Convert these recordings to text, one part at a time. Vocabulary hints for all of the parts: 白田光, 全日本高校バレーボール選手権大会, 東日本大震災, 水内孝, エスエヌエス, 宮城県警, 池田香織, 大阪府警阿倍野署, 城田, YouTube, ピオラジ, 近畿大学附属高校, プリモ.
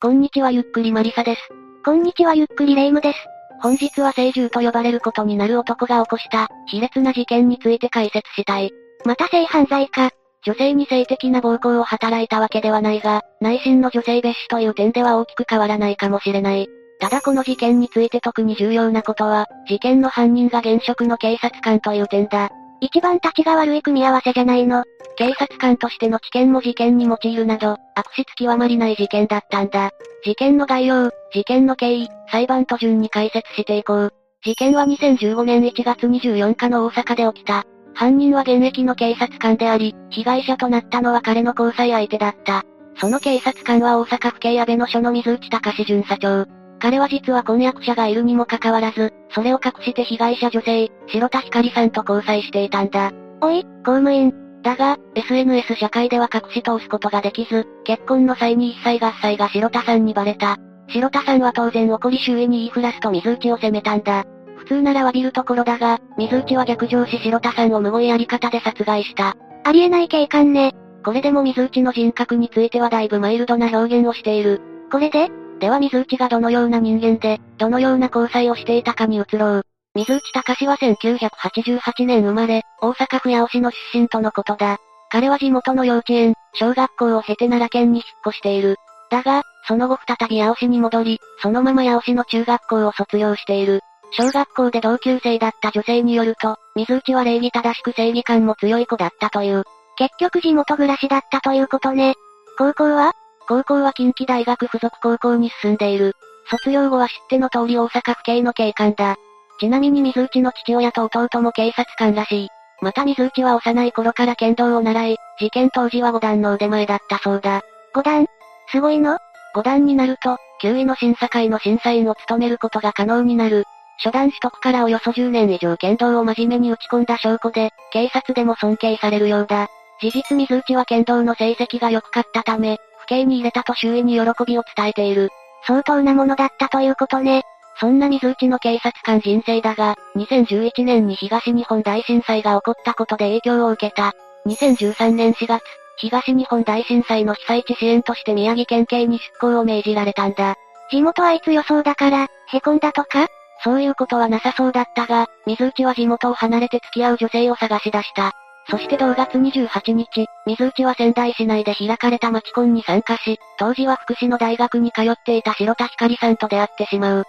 こんにちはゆっくりマリサです。こんにちはゆっくりレイムです。本日は聖獣と呼ばれることになる男が起こした、卑劣な事件について解説したい。また性犯罪か。女性に性的な暴行を働いたわけではないが、内心の女性蔑視という点では大きく変わらないかもしれない。ただこの事件について特に重要なことは、事件の犯人が現職の警察官という点だ。一番立ちが悪い組み合わせじゃないの。警察官としての知見も事件に用いるなど、悪質極まりない事件だったんだ。事件の概要、事件の経緯、裁判と順に解説していこう。事件は2015年1月24日の大阪で起きた。犯人は現役の警察官であり、被害者となったのは彼の交際相手だった。その警察官は大阪府警阿倍野署の水内孝巡査長。彼は実は婚約者がいるにもかかわらず、それを隠して被害者女性、白田光さんと交際していたんだ。おい、公務員。だが、SNS 社会では隠し通すことができず、結婚の際に一切合切が白田さんにバレた。白田さんは当然怒り周囲に言いふらすと水内を責めたんだ。普通なら詫びるところだが、水内は逆上し白田さんをむごいやり方で殺害した。ありえない警官ね。これでも水内の人格についてはだいぶマイルドな表現をしている。これで？では水内がどのような人間で、どのような交際をしていたかに移ろう。水内孝は1988年生まれ、大阪府八尾市の出身とのことだ。彼は地元の幼稚園、小学校を経て奈良県に引っ越している。だが、その後再び八尾市に戻り、そのまま八尾市の中学校を卒業している。小学校で同級生だった女性によると、水内は礼儀正しく正義感も強い子だったという。結局地元暮らしだったということね。高校は？高校は近畿大学附属高校に進んでいる。卒業後は知っての通り大阪府警の警官だ。ちなみに水内の父親と弟も警察官らしい。また水内は幼い頃から剣道を習い、事件当時は5段の腕前だったそうだ。5段？すごいの？5段になると、級位の審査会の審査員を務めることが可能になる。初段取得からおよそ10年以上剣道を真面目に打ち込んだ証拠で、警察でも尊敬されるようだ。事実水内は剣道の成績が良かったため、警に入れたと周囲に喜びを伝えている。相当なものだったということね。そんな水内の警察官人生だが、2011年に東日本大震災が起こったことで影響を受けた。2013年4月、東日本大震災の被災地支援として宮城県警に出向を命じられたんだ。地元あいつ予想だから、凹んだとか？そういうことはなさそうだったが、水内は地元を離れて付き合う女性を探し出した。そして同月28日、水内は仙台市内で開かれた街コンに参加し、当時は福祉の大学に通っていた白田光さんと出会ってしまう。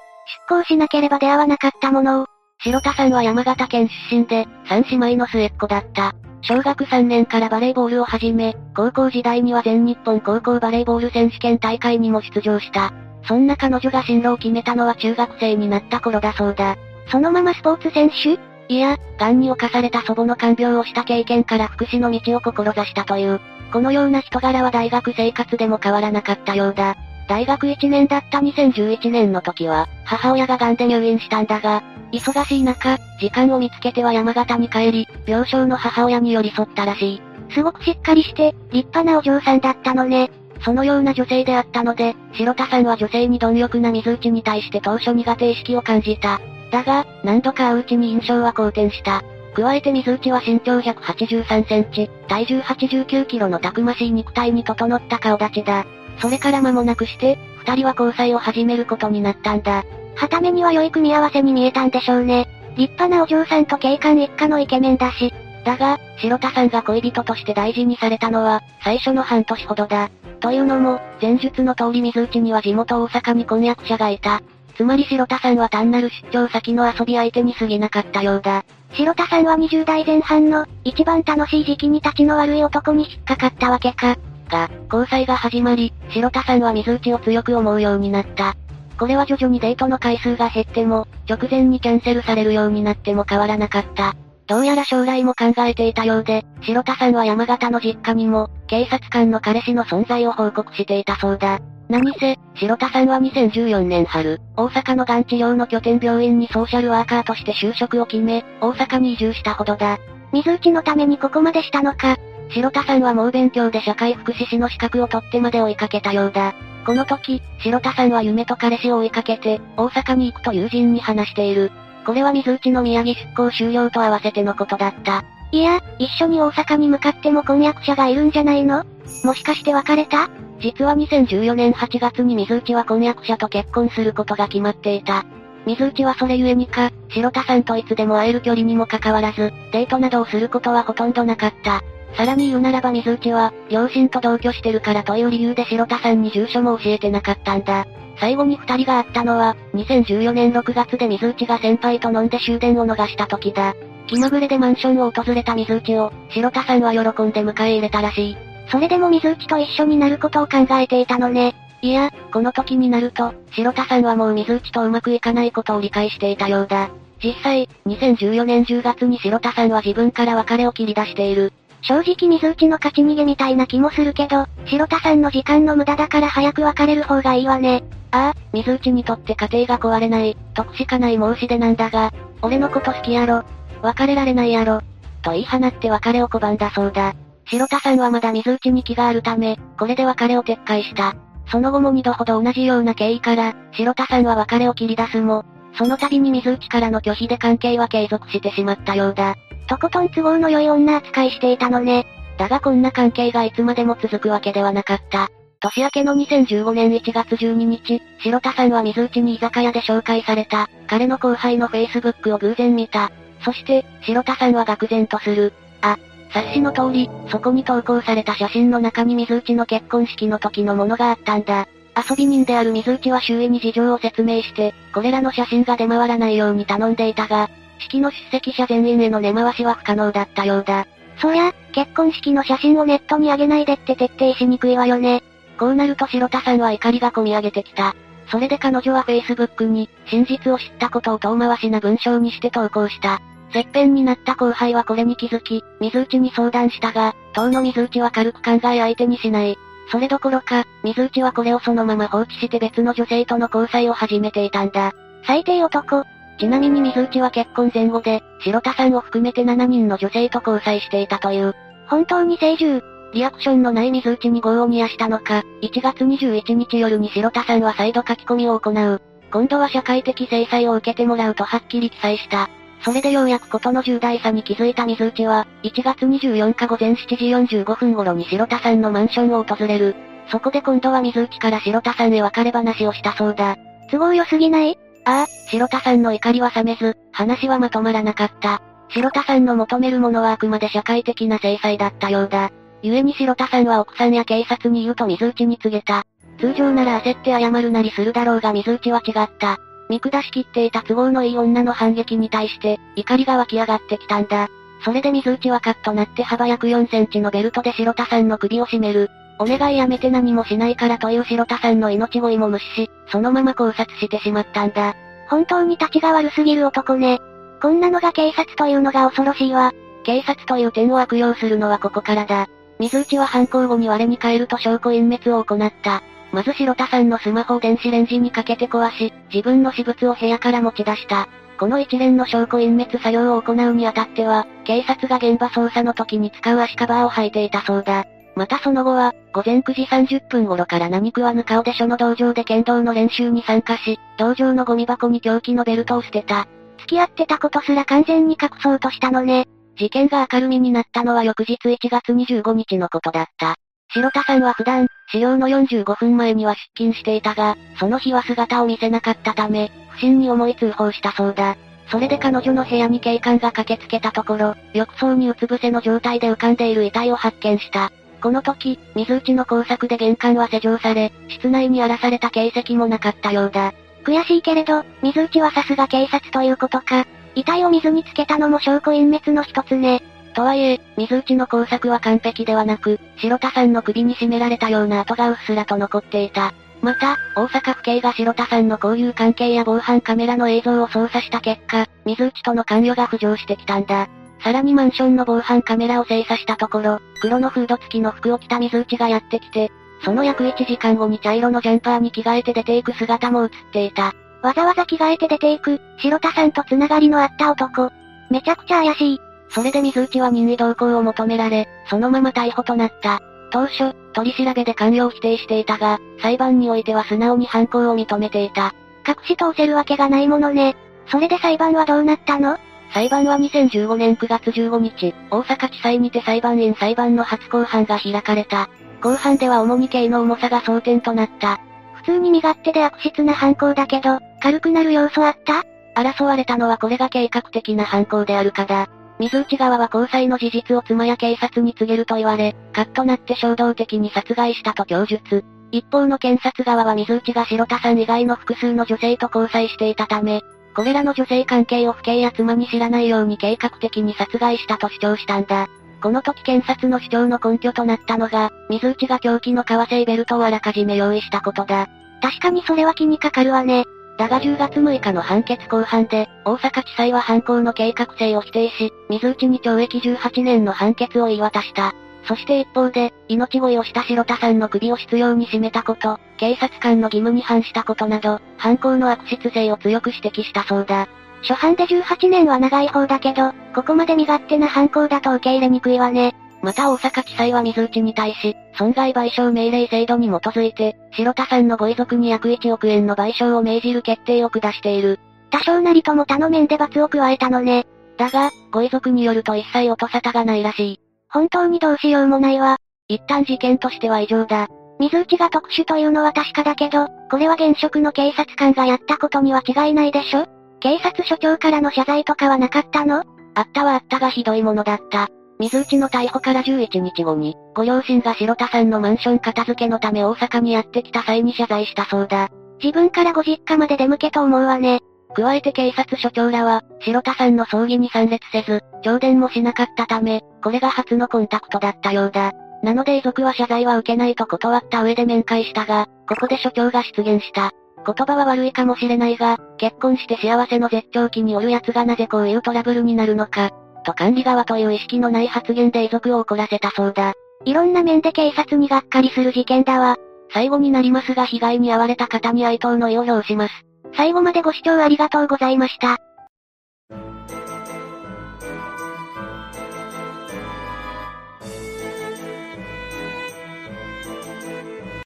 出向しなければ出会わなかったものを。白田さんは山形県出身で、三姉妹の末っ子だった。小学3年からバレーボールを始め、高校時代には全日本高校バレーボール選手権大会にも出場した。そんな彼女が進路を決めたのは中学生になった頃だそうだ。そのままスポーツ選手？いや、癌に侵された祖母の看病をした経験から福祉の道を志したという。このような人柄は大学生活でも変わらなかったようだ。大学1年だった2011年の時は、母親が癌で入院したんだが、忙しい中、時間を見つけては山形に帰り、病床の母親に寄り添ったらしい。すごくしっかりして、立派なお嬢さんだったのね。そのような女性であったので、白田さんは女性に貪欲な水内に対して当初苦手意識を感じた。だが、何度か会ううちに印象は好転した。加えて水内は身長183センチ、体重89キロのたくましい肉体に整った顔立ちだ。それから間もなくして、二人は交際を始めることになったんだ。傍目には良い組み合わせに見えたんでしょうね。立派なお嬢さんと警官一家のイケメンだし。だが、白田さんが恋人として大事にされたのは、最初の半年ほどだ。というのも、前述の通り水内には地元大阪に婚約者がいた。つまり白田さんは単なる出張先の遊び相手に過ぎなかったようだ。白田さんは20代前半の、一番楽しい時期に立ちの悪い男に引っかかったわけか。が、交際が始まり、白田さんは水内を強く思うようになった。これは徐々にデートの回数が減っても、直前にキャンセルされるようになっても変わらなかった。どうやら将来も考えていたようで、白田さんは山形の実家にも、警察官の彼氏の存在を報告していたそうだ。何せ、白田さんは2014年春、大阪の癌治療の拠点病院にソーシャルワーカーとして就職を決め、大阪に移住したほどだ。水内のためにここまでしたのか。白田さんは猛勉強で社会福祉士の資格を取ってまで追いかけたようだ。この時、白田さんは夢と彼氏を追いかけて、大阪に行くと友人に話している。これは水内の宮城出向終了と合わせてのことだった。いや、一緒に大阪に向かっても婚約者がいるんじゃないの？もしかして別れた？実は2014年8月に水内は婚約者と結婚することが決まっていた。水内はそれゆえにか、城田さんといつでも会える距離にもかかわらず、デートなどをすることはほとんどなかった。さらに言うならば水内は、両親と同居してるからという理由で城田さんに住所も教えてなかったんだ。最後に二人が会ったのは、2014年6月で水内が先輩と飲んで終電を逃した時だ。気まぐれでマンションを訪れた水内を、城田さんは喜んで迎え入れたらしい。それでも水内と一緒になることを考えていたのね。いや、この時になると、城田さんはもう水内とうまくいかないことを理解していたようだ。実際、2014年10月に城田さんは自分から別れを切り出している。正直水内の勝ち逃げみたいな気もするけど、城田さんの時間の無駄だから早く別れる方がいいわね。ああ、水内にとって家庭が壊れない、得しかない申し出なんだが、俺のこと好きやろ。別れられないやろ。と言い放って別れを拒んだそうだ。城田さんはまだ水内に気があるため、これで別れを撤回した。その後も2度ほど同じような経緯から、城田さんは別れを切り出すも、その度に水内からの拒否で関係は継続してしまったようだ。とことん都合の良い女扱いしていたのね。だがこんな関係がいつまでも続くわけではなかった。年明けの2015年1月12日、城田さんは水内に居酒屋で紹介された、彼の後輩の Facebook を偶然見た。そして、城田さんは愕然とする。あ、察しの通り、そこに投稿された写真の中に水内の結婚式の時のものがあったんだ。遊び人である水内は周囲に事情を説明して、これらの写真が出回らないように頼んでいたが、式の出席者全員への根回しは不可能だったようだ。そりゃ、結婚式の写真をネットに上げないでって徹底しにくいわよね。こうなると城田さんは怒りがこみ上げてきた。それで彼女は Facebook に、真実を知ったことを遠回しな文章にして投稿した。接点になった後輩はこれに気づき、水内に相談したが、当の水内は軽く考え相手にしない。それどころか、水内はこれをそのまま放置して別の女性との交際を始めていたんだ。最低男。ちなみに水内は結婚前後で、城田さんを含めて7人の女性と交際していたという。本当に清獣。リアクションのない水内に業を煮やしたのか、1月21日夜に城田さんは再度書き込みを行う。今度は社会的制裁を受けてもらうとはっきり記載した。それでようやくことの重大さに気づいた水内は、1月24日午前7時45分頃に城田さんのマンションを訪れる。そこで今度は水内から城田さんへ別れ話をしたそうだ。都合良すぎない？ああ、城田さんの怒りは冷めず、話はまとまらなかった。城田さんの求めるものはあくまで社会的な制裁だったようだ。故に城田さんは奥さんや警察に言うと水内に告げた。通常なら焦って謝るなりするだろうが水内は違った。見下しきっていた都合のいい女の反撃に対して、怒りが湧き上がってきたんだ。それで水内はカッとなって幅約4センチのベルトで城田さんの首を絞める。お願いやめて何もしないからという城田さんの命乞いも無視し、そのまま絞殺してしまったんだ。本当に立ちが悪すぎる男ね。こんなのが警察というのが恐ろしいわ。警察という点を悪用するのはここからだ。水内は犯行後に我に返ると証拠隠滅を行った。まず城田さんのスマホを電子レンジにかけて壊し、自分の私物を部屋から持ち出した。この一連の証拠隠滅作業を行うにあたっては、警察が現場捜査の時に使う足カバーを履いていたそうだ。またその後は、午前9時30分頃から何食わぬ顔で署の道場で剣道の練習に参加し、道場のゴミ箱に凶器のベルトを捨てた。付き合ってたことすら完全に隠そうとしたのね。事件が明るみになったのは翌日1月25日のことだった。城田さんは普段、始業の45分前には出勤していたが、その日は姿を見せなかったため、不審に思い通報したそうだ。それで彼女の部屋に警官が駆けつけたところ、浴槽にうつ伏せの状態で浮かんでいる遺体を発見した。この時、水内の工作で玄関は施錠され、室内に荒らされた形跡もなかったようだ。悔しいけれど、水内はさすが警察ということか。遺体を水につけたのも証拠隠滅の一つね。とはいえ、水内の工作は完璧ではなく、城田さんの首に絞められたような跡がうっすらと残っていた。また、大阪府警が城田さんの交友関係や防犯カメラの映像を捜査した結果、水内との関与が浮上してきたんだ。さらにマンションの防犯カメラを精査したところ、黒のフード付きの服を着た水内がやってきて、その約1時間後に茶色のジャンパーに着替えて出ていく姿も映っていた。わざわざ着替えて出ていく、城田さんとつながりのあった男。めちゃくちゃ怪しい。それで水内は任意同行を求められ、そのまま逮捕となった。当初、取り調べで関与を否定していたが、裁判においては素直に犯行を認めていた。隠し通せるわけがないものね。それで裁判はどうなったの？裁判は2015年9月15日、大阪地裁にて裁判員裁判の初公判が開かれた。後半では主に刑の重さが争点となった。普通に身勝手で悪質な犯行だけど、軽くなる要素あった?争われたのはこれが計画的な犯行であるかだ。水内側は交際の事実を妻や警察に告げると言われ、カッとなって衝動的に殺害したと供述。一方の検察側は水内が白田さん以外の複数の女性と交際していたため、これらの女性関係を父兄や妻に知らないように計画的に殺害したと主張したんだ。この時検察の主張の根拠となったのが、水内が凶器の革製ベルトをあらかじめ用意したことだ。確かにそれは気にかかるわね。だが10月6日の判決公判で、大阪地裁は犯行の計画性を否定し、水内に懲役18年の判決を言い渡した。そして一方で、命乞いをした白田さんの首を執拗に絞めたこと、警察官の義務に反したことなど、犯行の悪質性を強く指摘したそうだ。初犯で18年は長い方だけど、ここまで身勝手な犯行だと受け入れにくいわね。また大阪地裁は水内に対し、損害賠償命令制度に基づいて、白田さんのご遺族に約1億円の賠償を命じる決定を下している。多少なりとも他の面で罰を加えたのね。だが、ご遺族によると一切音沙汰がないらしい。本当にどうしようもないわ。一旦事件としては以上だ。水内が特殊というのは確かだけど、これは現職の警察官がやったことには違いないでしょ?警察署長からの謝罪とかはなかったの?あったはあったがひどいものだった。水内の逮捕から11日後に、ご両親が白田さんのマンション片付けのため大阪にやってきた際に謝罪したそうだ。自分からご実家まで出向けと思うわね。加えて警察署長らは、白田さんの葬儀に参列せず、弔電もしなかったため、これが初のコンタクトだったようだ。なので遺族は謝罪は受けないと断った上で面会したが、ここで署長が出現した。言葉は悪いかもしれないが、結婚して幸せの絶頂期におる奴がなぜこういうトラブルになるのか。と管理側という意識のない発言で遺族を怒らせたそうだ。いろんな面で警察にがっかりする事件だわ。最後になりますが被害に遭われた方に哀悼の意を表します。最後までご視聴ありがとうございました。